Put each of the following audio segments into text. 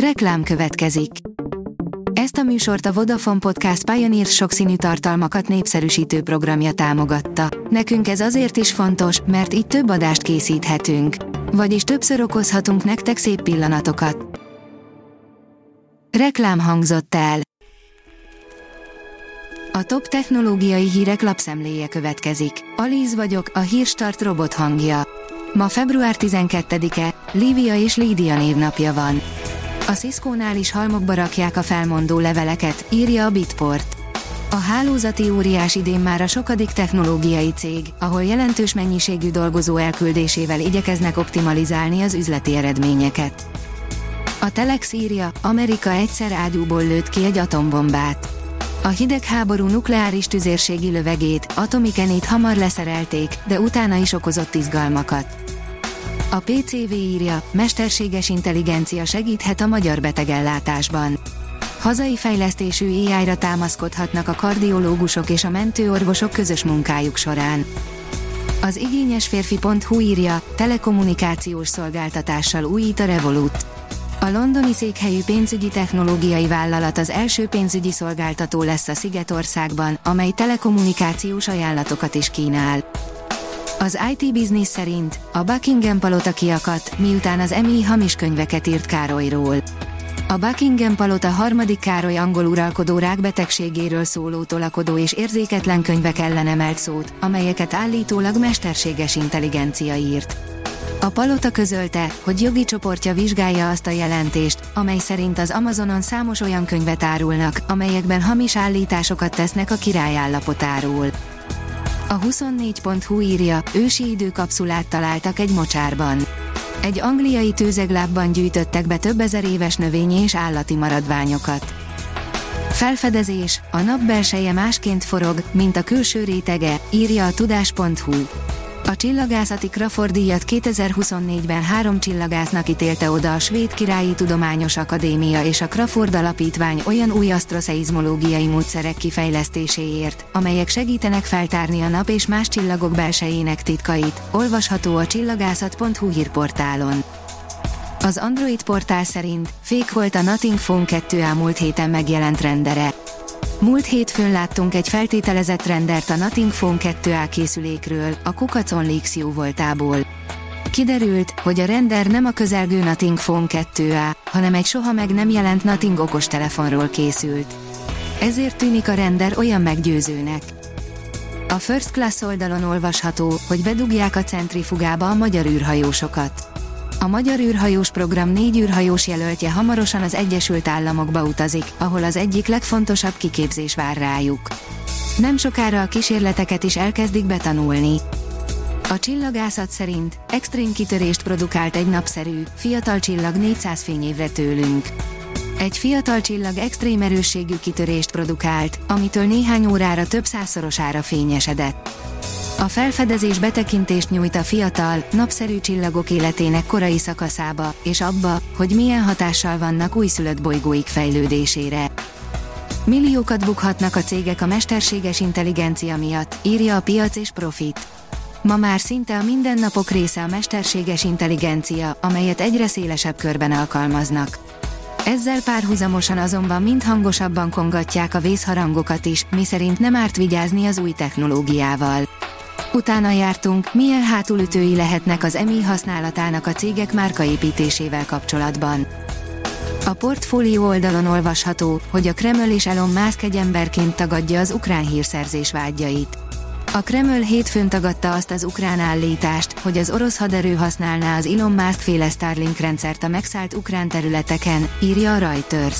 Reklám következik. Ezt a műsort a Vodafone Podcast Pioneers sokszínű tartalmakat népszerűsítő programja támogatta. Nekünk ez azért is fontos, mert így több adást készíthetünk. Vagyis többször okozhatunk nektek szép pillanatokat. Reklám hangzott el. A top technológiai hírek lapszemléje következik. Alíz vagyok, a Hírstart robot hangja. Ma február 12-e, Lívia és Lídia névnapja van. A Cisco-nál is halmokba rakják a felmondó leveleket, írja a Bitport. A hálózati óriás idén már a sokadik technológiai cég, ahol jelentős mennyiségű dolgozó elküldésével igyekeznek optimalizálni az üzleti eredményeket. A Telex írja, Amerika egyszer ágyúból lőtt ki egy atombombát. A hidegháború nukleáris tüzérségi lövegét, Atomikenét hamar leszerelték, de utána is okozott izgalmakat. A PCV írja, mesterséges intelligencia segíthet a magyar betegellátásban. Hazai fejlesztésű AI-ra támaszkodhatnak a kardiológusok és a mentőorvosok közös munkájuk során. Az igényesférfi.hu írja, telekommunikációs szolgáltatással újít a Revolut. A londoni székhelyű pénzügyi technológiai vállalat az első pénzügyi szolgáltató lesz a Szigetországban, amely telekommunikációs ajánlatokat is kínál. Az IT Business szerint a Buckingham Palota kiakadt, miután az MI hamis könyveket írt Károlyról. A Buckingham Palota harmadik Károly angol uralkodó rákbetegségéről szóló tolakodó és érzéketlen könyvek ellen emelt szót, amelyeket állítólag mesterséges intelligencia írt. A Palota közölte, hogy jogi csoportja vizsgálja azt a jelentést, amely szerint az Amazonon számos olyan könyvet árulnak, amelyekben hamis állításokat tesznek a király állapotáról. A 24.hu írja, ősi időkapszulát találtak egy mocsárban. Egy angliai tőzeglábban gyűjtöttek be több ezer éves növényi és állati maradványokat. Felfedezés, a nap belseje másként forog, mint a külső rétege, írja a Tudás.hu. A csillagászati Crawford díjat 2024-ben 3 csillagásznak ítélte oda a Svéd Királyi Tudományos Akadémia és a Crawford Alapítvány olyan új asztroszeizmológiai módszerek kifejlesztéséért, amelyek segítenek feltárni a nap és más csillagok belsejének titkait, olvasható a csillagászat.hu hírportálon. Az Android portál szerint fake volt a Nothing Phone 2A múlt héten megjelent rendere. Múlt hétfőn láttunk egy feltételezett rendert a Nothing Phone 2A készülékről, a Kukacon Leaks jó voltából. Kiderült, hogy a render nem a közelgő Nothing Phone 2A, hanem egy soha meg nem jelent Nothing okostelefonról készült. Ezért tűnik a render olyan meggyőzőnek. A First Class oldalon olvasható, hogy bedugják a centrifugába a magyar űrhajósokat. A magyar űrhajós program 4 űrhajós jelöltje hamarosan az Egyesült Államokba utazik, ahol az egyik legfontosabb kiképzés vár rájuk. Nem sokára a kísérleteket is elkezdik betanulni. A csillagászat szerint extrém kitörést produkált egy napszerű, fiatal csillag 400 fényévre tőlünk. Egy fiatal csillag extrém erősségű kitörést produkált, amitől néhány órára több százszorosára fényesedett. A felfedezés betekintést nyújt a fiatal, napszerű csillagok életének korai szakaszába, és abba, hogy milyen hatással vannak újszülött bolygóik fejlődésére. Milliókat bukhatnak a cégek a mesterséges intelligencia miatt, írja a Piac és Profit. Ma már szinte a mindennapok része a mesterséges intelligencia, amelyet egyre szélesebb körben alkalmaznak. Ezzel párhuzamosan azonban mind hangosabban kongatják a vészharangokat is, miszerint nem árt vigyázni az új technológiával. Utána jártunk, milyen hátulütői lehetnek az MI használatának a cégek márkaépítésével kapcsolatban. A Portfólió oldalon olvasható, hogy a Kreml és Elon Musk egy emberként tagadja az ukrán hírszerzés vágyait. A Kreml hétfőn tagadta azt az ukrán állítást, hogy az orosz haderő használná az Elon Musk féle Starlink rendszert a megszállt ukrán területeken, írja a Reuters.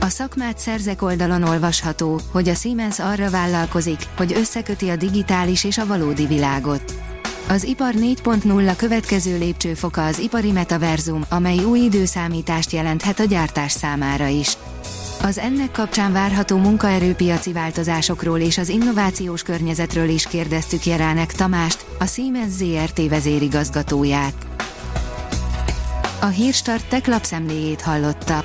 A szakmát szerzek oldalon olvasható, hogy a Siemens arra vállalkozik, hogy összeköti a digitális és a valódi világot. Az Ipar 4.0 következő lépcsőfoka az Ipari Metaversum, amely új időszámítást jelenthet a gyártás számára is. Az ennek kapcsán várható munkaerőpiaci változásokról és az innovációs környezetről is kérdeztük Jeránek Tamást, a Siemens ZRT vezérigazgatóját. A Hírstart Tech lapszemléjét hallotta.